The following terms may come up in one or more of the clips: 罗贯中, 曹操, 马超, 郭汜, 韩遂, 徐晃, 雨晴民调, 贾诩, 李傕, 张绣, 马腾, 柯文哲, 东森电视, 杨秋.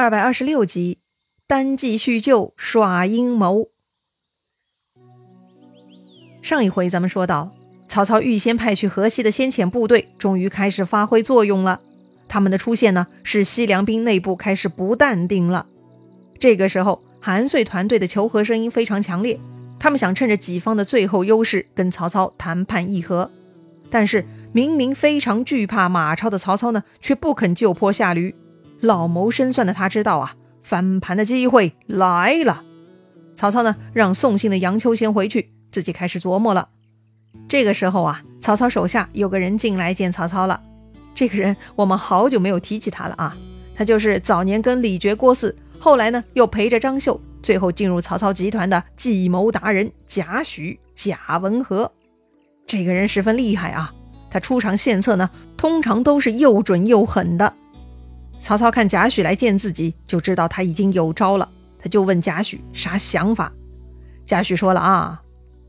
226集，单骑叙旧耍阴谋。上一回咱们说到，曹操预先派去河西的先遣部队终于开始发挥作用了。他们的出现呢，使西凉兵内部开始不淡定了。这个时候，韩遂团队的求和声音非常强烈，他们想趁着己方的最后优势跟曹操谈判议和。但是明明非常惧怕马超的曹操呢，却不肯就坡下驴。老谋深算的他知道啊，翻盘的机会来了。曹操呢，让送信的杨秋先回去，自己开始琢磨了。这个时候啊，曹操手下有个人进来见曹操了。这个人我们好久没有提起他了啊，他就是早年跟李傕、郭汜，后来呢又陪着张绣，最后进入曹操集团的计谋达人贾诩、贾文和。这个人十分厉害啊，他出场献策呢，通常都是又准又狠的。曹操看贾诩来见自己，就知道他已经有招了，他就问贾诩啥想法。贾诩说了啊，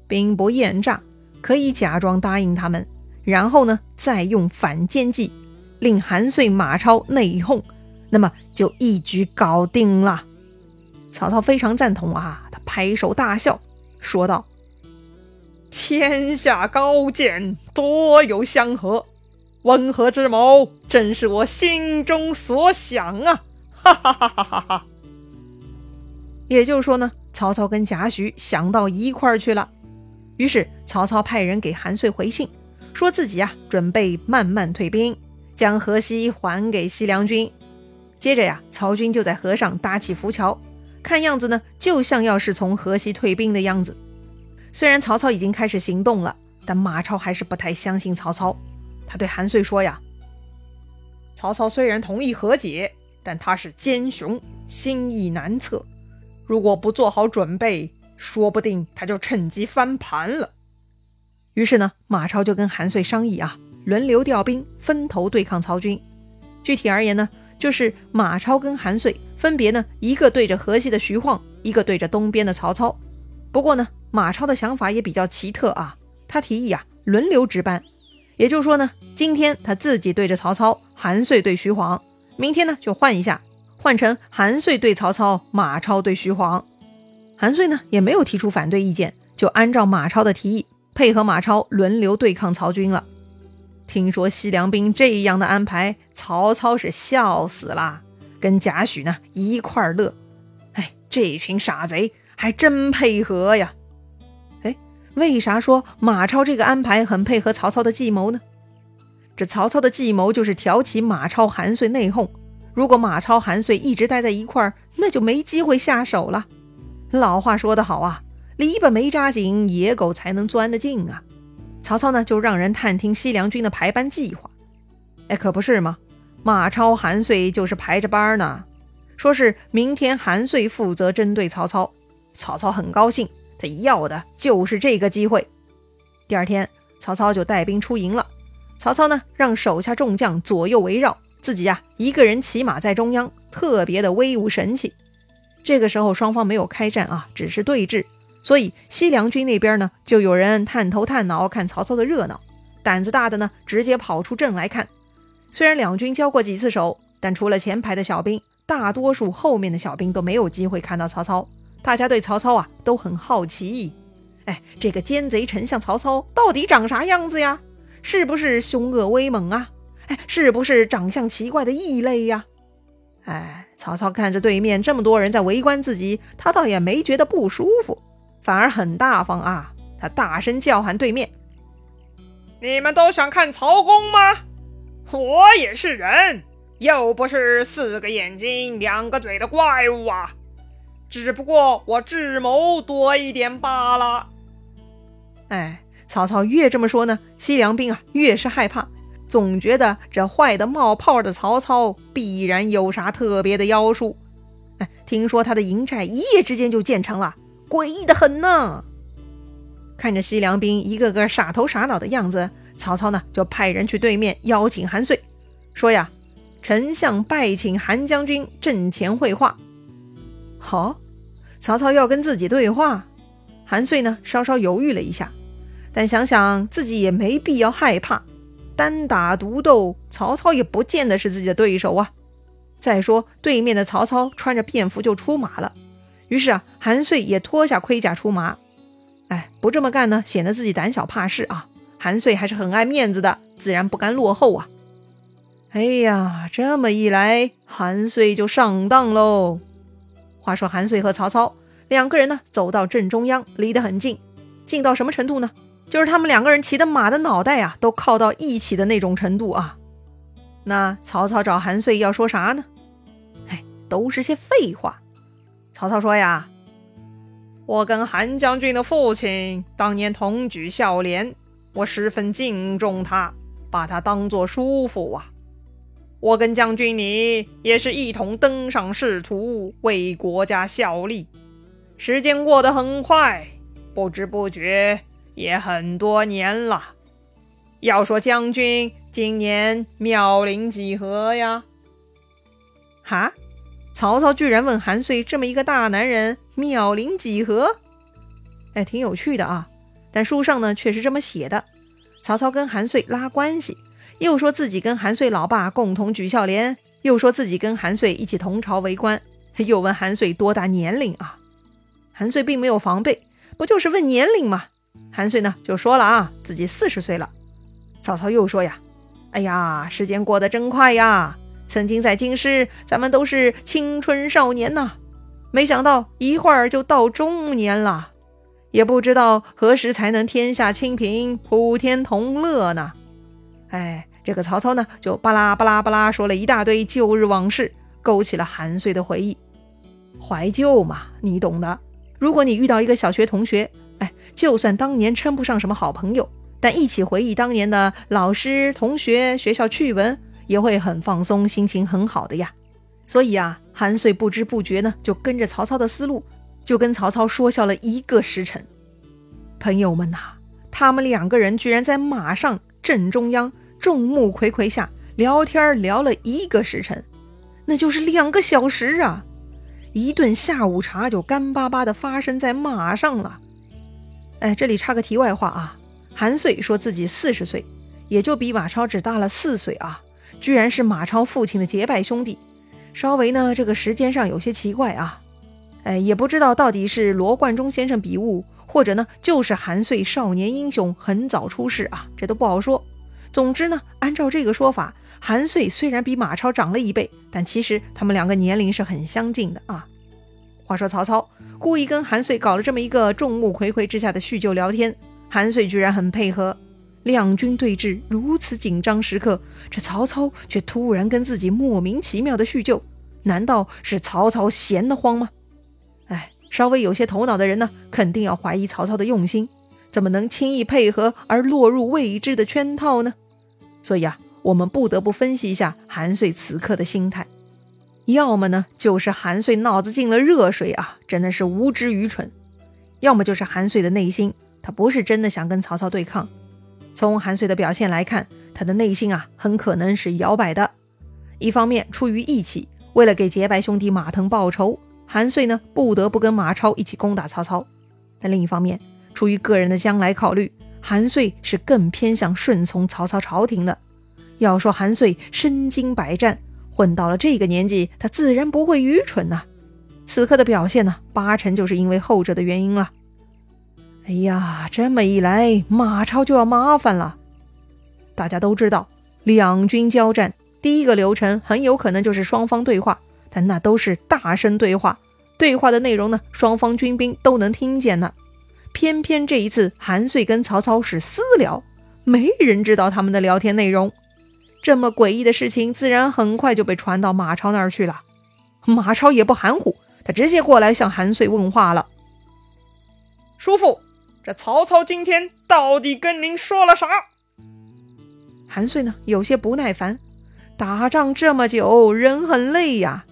兵不厌诈，可以假装答应他们，然后呢再用反间计令韩遂、马超内讧，那么就一举搞定了。曹操非常赞同啊，他拍手大笑，说道：天下高见，多有相合，温和之谋，正是我心中所想啊！哈哈哈哈哈哈！也就是说呢，曹操跟贾诩想到一块儿去了。于是曹操派人给韩遂回信，说自己啊准备慢慢退兵，将河西还给西凉军。接着呀，曹军就在河上搭起浮桥，看样子呢，就像要是从河西退兵的样子。虽然曹操已经开始行动了，但马超还是不太相信曹操。他对韩遂说呀，曹操虽然同意和解，但他是奸雄，心意难测，如果不做好准备，说不定他就趁机翻盘了。于是呢，马超就跟韩遂商议啊，轮流调兵，分头对抗曹军。具体而言呢，就是马超跟韩遂分别呢，一个对着河西的徐晃，一个对着东边的曹操。不过呢，马超的想法也比较奇特啊，他提议啊，轮流值班。也就是说呢，今天他自己对着曹操，韩遂对徐晃，明天呢就换一下，换成韩遂对曹操，马超对徐晃。韩遂呢也没有提出反对意见，就按照马超的提议，配合马超轮流对抗曹军了。听说西凉兵这样的安排，曹操是笑死了，跟贾诩呢一块儿乐。哎，这群傻贼还真配合呀。为啥说马超这个安排很配合曹操的计谋呢？这曹操的计谋就是挑起马超、韩遂内讧。如果马超、韩遂一直待在一块儿，那就没机会下手了。老话说得好啊，篱笆没扎紧，野狗才能钻得进啊。曹操呢，就让人探听西凉军的排班计划。哎，可不是吗？马超、韩遂就是排着班呢。说是明天韩遂负责针对曹操，曹操很高兴。他要的就是这个机会。第二天，曹操就带兵出营了。曹操呢，让手下众将左右围绕，自己啊一个人骑马在中央，特别的威武神气。这个时候双方没有开战啊，只是对峙，所以西凉军那边呢，就有人探头探脑看曹操的热闹，胆子大的呢，直接跑出阵来看。虽然两军交过几次手，但除了前排的小兵，大多数后面的小兵都没有机会看到曹操。大家对曹操啊都很好奇，哎，这个奸贼丞相曹操到底长啥样子呀？是不是凶恶威猛啊？哎，是不是长相奇怪的异类呀？哎，曹操看着对面这么多人在围观自己，他倒也没觉得不舒服，反而很大方啊，他大声叫喊对面：你们都想看曹公吗？我也是人，又不是4个眼睛2个嘴的怪物啊，只不过我智谋多一点罢了。哎，曹操越这么说呢，西凉兵啊越是害怕，总觉得这坏得冒泡的曹操必然有啥特别的妖术。哎，听说他的营寨一夜之间就建成了，诡异得很呢。看着西凉兵一个个傻头傻脑的样子，曹操呢就派人去对面邀请韩遂，说呀，丞相拜请韩将军阵前会话。好，曹操要跟自己对话。韩遂呢稍稍犹豫了一下，但想想自己也没必要害怕，单打独斗曹操也不见得是自己的对手啊，再说对面的曹操穿着便服就出马了，于是啊，韩遂也脱下盔甲出马。哎，不这么干呢，显得自己胆小怕事啊。韩遂还是很爱面子的，自然不甘落后啊。哎呀，这么一来，韩遂就上当喽。话说韩遂和曹操两个人呢，走到正中央，离得很近，近到什么程度呢？就是他们两个人骑的马的脑袋啊，都靠到一起的那种程度啊。那曹操找韩遂要说啥呢？哎，都是些废话。曹操说呀，我跟韩将军的父亲当年同举孝廉，我十分敬重他，把他当作叔父啊。我跟将军你也是一同登上仕途，为国家效力。时间过得很快，不知不觉也很多年了。要说将军今年妙龄几何呀？哈？曹操居然问韩遂这么一个大男人妙龄几何？哎，挺有趣的啊。但书上呢却是这么写的，曹操跟韩遂拉关系，又说自己跟韩遂老爸共同举孝廉，又说自己跟韩遂一起同朝为官，又问韩遂多大年龄啊。韩遂并没有防备，不就是问年龄吗？韩遂呢就说了啊，自己40岁了。曹操又说呀，哎呀，时间过得真快呀，曾经在京师咱们都是青春少年呐，没想到一会儿就到中年了，也不知道何时才能天下清平，普天同乐呢。哎，这个曹操呢就巴拉巴拉巴拉说了一大堆旧日往事，勾起了韩遂的回忆。怀旧嘛，你懂的。如果你遇到一个小学同学，哎，就算当年称不上什么好朋友，但一起回忆当年的老师、同学、学校趣闻，也会很放松，心情很好的呀。所以啊，韩遂不知不觉呢就跟着曹操的思路，就跟曹操说笑了1个时辰。朋友们啊，他们两个人居然在马上正中央众目睽睽下聊天聊了1个时辰，那就是2个小时啊。一顿下午茶就干巴巴的发生在马上了。哎，这里插个题外话啊，韩遂说自己40岁，也就比马超只大了4岁啊，居然是马超父亲的结拜兄弟，稍微呢这个时间上有些奇怪啊。哎，也不知道到底是罗贯中先生笔误，或者呢就是韩遂少年英雄很早出世啊，这都不好说。总之呢，按照这个说法，韩遂虽然比马超长了1倍，但其实他们两个年龄是很相近的啊。话说曹操故意跟韩遂搞了这么一个众目睽睽之下的叙旧聊天，韩遂居然很配合。两军对峙如此紧张时刻，这曹操却突然跟自己莫名其妙的叙旧，难道是曹操闲得慌吗？哎，稍微有些头脑的人呢，肯定要怀疑曹操的用心，怎么能轻易配合而落入未知的圈套呢？所以啊，我们不得不分析一下韩遂此刻的心态。要么呢，就是韩遂脑子进了热水啊，真的是无知愚蠢；要么就是韩遂的内心，他不是真的想跟曹操对抗。从韩遂的表现来看，他的内心啊，很可能是摇摆的。一方面出于义气，为了给结拜兄弟马腾报仇，韩遂呢不得不跟马超一起攻打曹操；但另一方面，出于个人的将来考虑，韩遂是更偏向顺从曹操朝廷的。要说韩遂身经百战，混到了这个年纪，他自然不会愚蠢呐。此刻的表现呢，8成就是因为后者的原因了。哎呀，这么一来，马超就要麻烦了。大家都知道，两军交战，第一个流程很有可能就是双方对话，但那都是大声对话，对话的内容呢，双方军兵都能听见呢。偏偏这一次，韩遂跟曹操是私聊，没人知道他们的聊天内容。这么诡异的事情，自然很快就被传到马超那儿去了。马超也不含糊，他直接过来向韩遂问话了：“叔父，这曹操今天到底跟您说了啥？”韩遂呢，有些不耐烦，打仗这么久，人很累呀，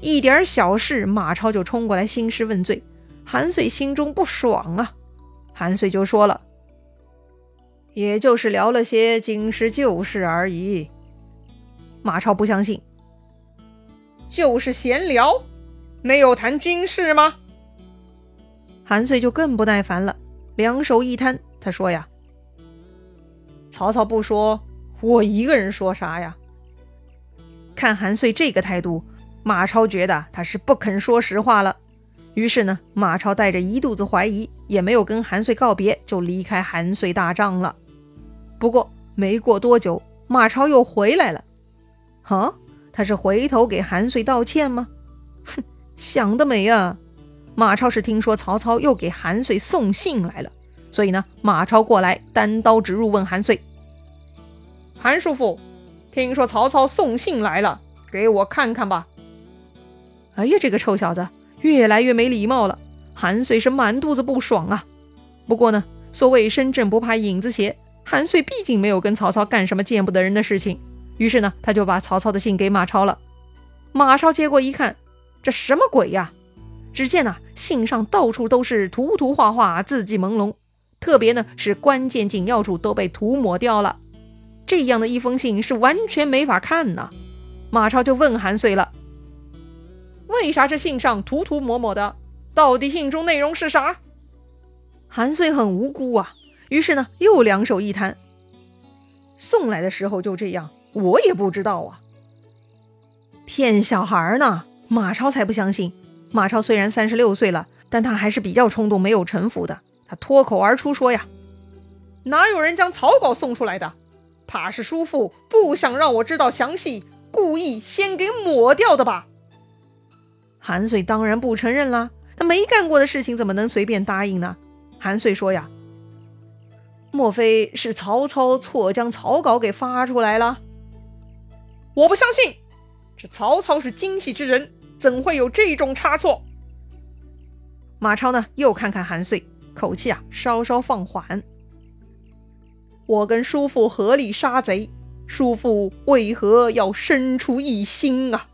一点小事，马超就冲过来兴师问罪。韩遂心中不爽啊，韩遂就说了：“也就是聊了些京师旧事而已。”马超不相信：“就是闲聊，没有谈军事吗？”韩遂就更不耐烦了，两手一摊，他说呀：“曹操不说，我一个人说啥呀？”看韩遂这个态度，马超觉得他是不肯说实话了。于是呢，马超带着一肚子怀疑，也没有跟韩遂告别，就离开韩遂大帐了。不过没过多久，马超又回来了。啊，他是回头给韩遂道歉吗？哼，想得美啊！马超是听说曹操又给韩遂送信来了，所以呢，马超过来单刀直入问韩遂：“韩叔父，听说曹操送信来了，给我看看吧。”哎呀，这个臭小子越来越没礼貌了。韩遂是满肚子不爽啊。不过呢，所谓身正不怕影子斜，韩遂毕竟没有跟曹操干什么见不得人的事情，于是呢，他就把曹操的信给马超了。马超接过一看，这什么鬼呀？只见啊，信上到处都是涂涂画画，字迹朦胧，特别呢是关键紧要处都被涂抹掉了。这样的一封信是完全没法看呢。马超就问韩遂了：“为啥这信上涂涂抹抹的？到底信中内容是啥？”韩遂很无辜啊，于是呢又两手一摊：“送来的时候就这样，我也不知道啊。”骗小孩呢，马超才不相信。马超虽然36岁了，但他还是比较冲动，没有城府的。他脱口而出说呀：“哪有人将草稿送出来的？怕是叔父不想让我知道详细，故意先给抹掉的吧？”韩遂当然不承认啦，他没干过的事情怎么能随便答应呢？韩遂说呀：“莫非是曹操错将草稿给发出来了？”“我不相信，这曹操是精细之人，怎会有这种差错？”马超呢又看看韩遂，口气啊稍稍放缓：“我跟叔父合力杀贼，叔父为何要身出一心啊？”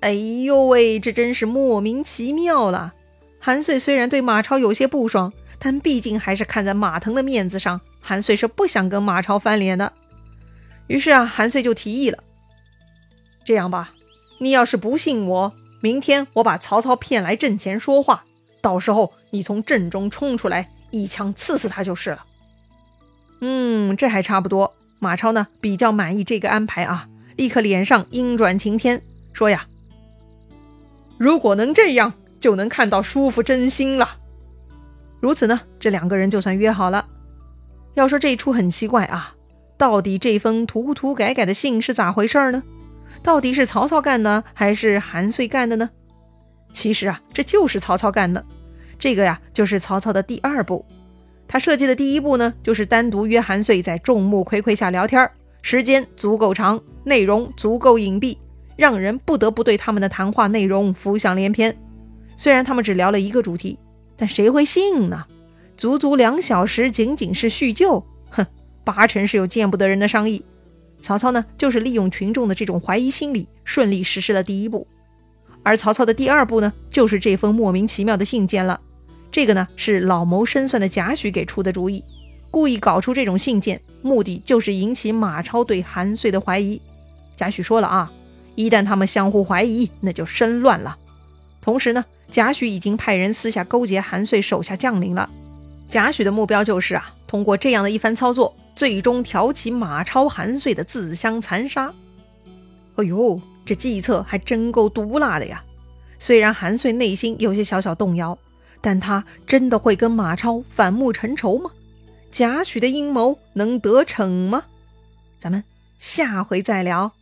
哎呦喂，这真是莫名其妙了。韩遂虽然对马超有些不爽，但毕竟还是看在马腾的面子上，韩遂是不想跟马超翻脸的。于是啊，韩遂就提议了：“这样吧，你要是不信我，明天我把曹操骗来阵前说话，到时候你从阵中冲出来，一枪刺死他就是了。”这还差不多。马超呢比较满意这个安排啊，立刻脸上阴转晴天，说呀：“如果能这样，就能看到叔父真心了。”如此呢，这两个人就算约好了。要说这出很奇怪啊，到底这封涂涂改改的信是咋回事呢？到底是曹操干的，还是韩遂干的呢？其实啊，这就是曹操干的。这个呀，就是曹操的第二步。他设计的第一步呢，就是单独约韩遂在众目睽睽下聊天，时间足够长，内容足够隐蔽，让人不得不对他们的谈话内容浮想联翩。虽然他们只聊了一个主题，但谁会信呢？足足2小时，仅仅是叙旧，哼，8成是有见不得人的商议。曹操呢，就是利用群众的这种怀疑心理，顺利实施了第一步。而曹操的第二步呢，就是这封莫名其妙的信件了。这个呢，是老谋深算的贾诩给出的主意，故意搞出这种信件，目的就是引起马超对韩遂的怀疑。贾诩说了啊，一旦他们相互怀疑，那就生乱了。同时呢，贾诩已经派人私下勾结韩遂手下将领了。贾诩的目标就是啊，通过这样的一番操作，最终挑起马超、韩遂的自相残杀。哎呦，这计策还真够毒辣的呀！虽然韩遂内心有些小小动摇，但他真的会跟马超反目成仇吗？贾诩的阴谋能得逞吗？咱们下回再聊。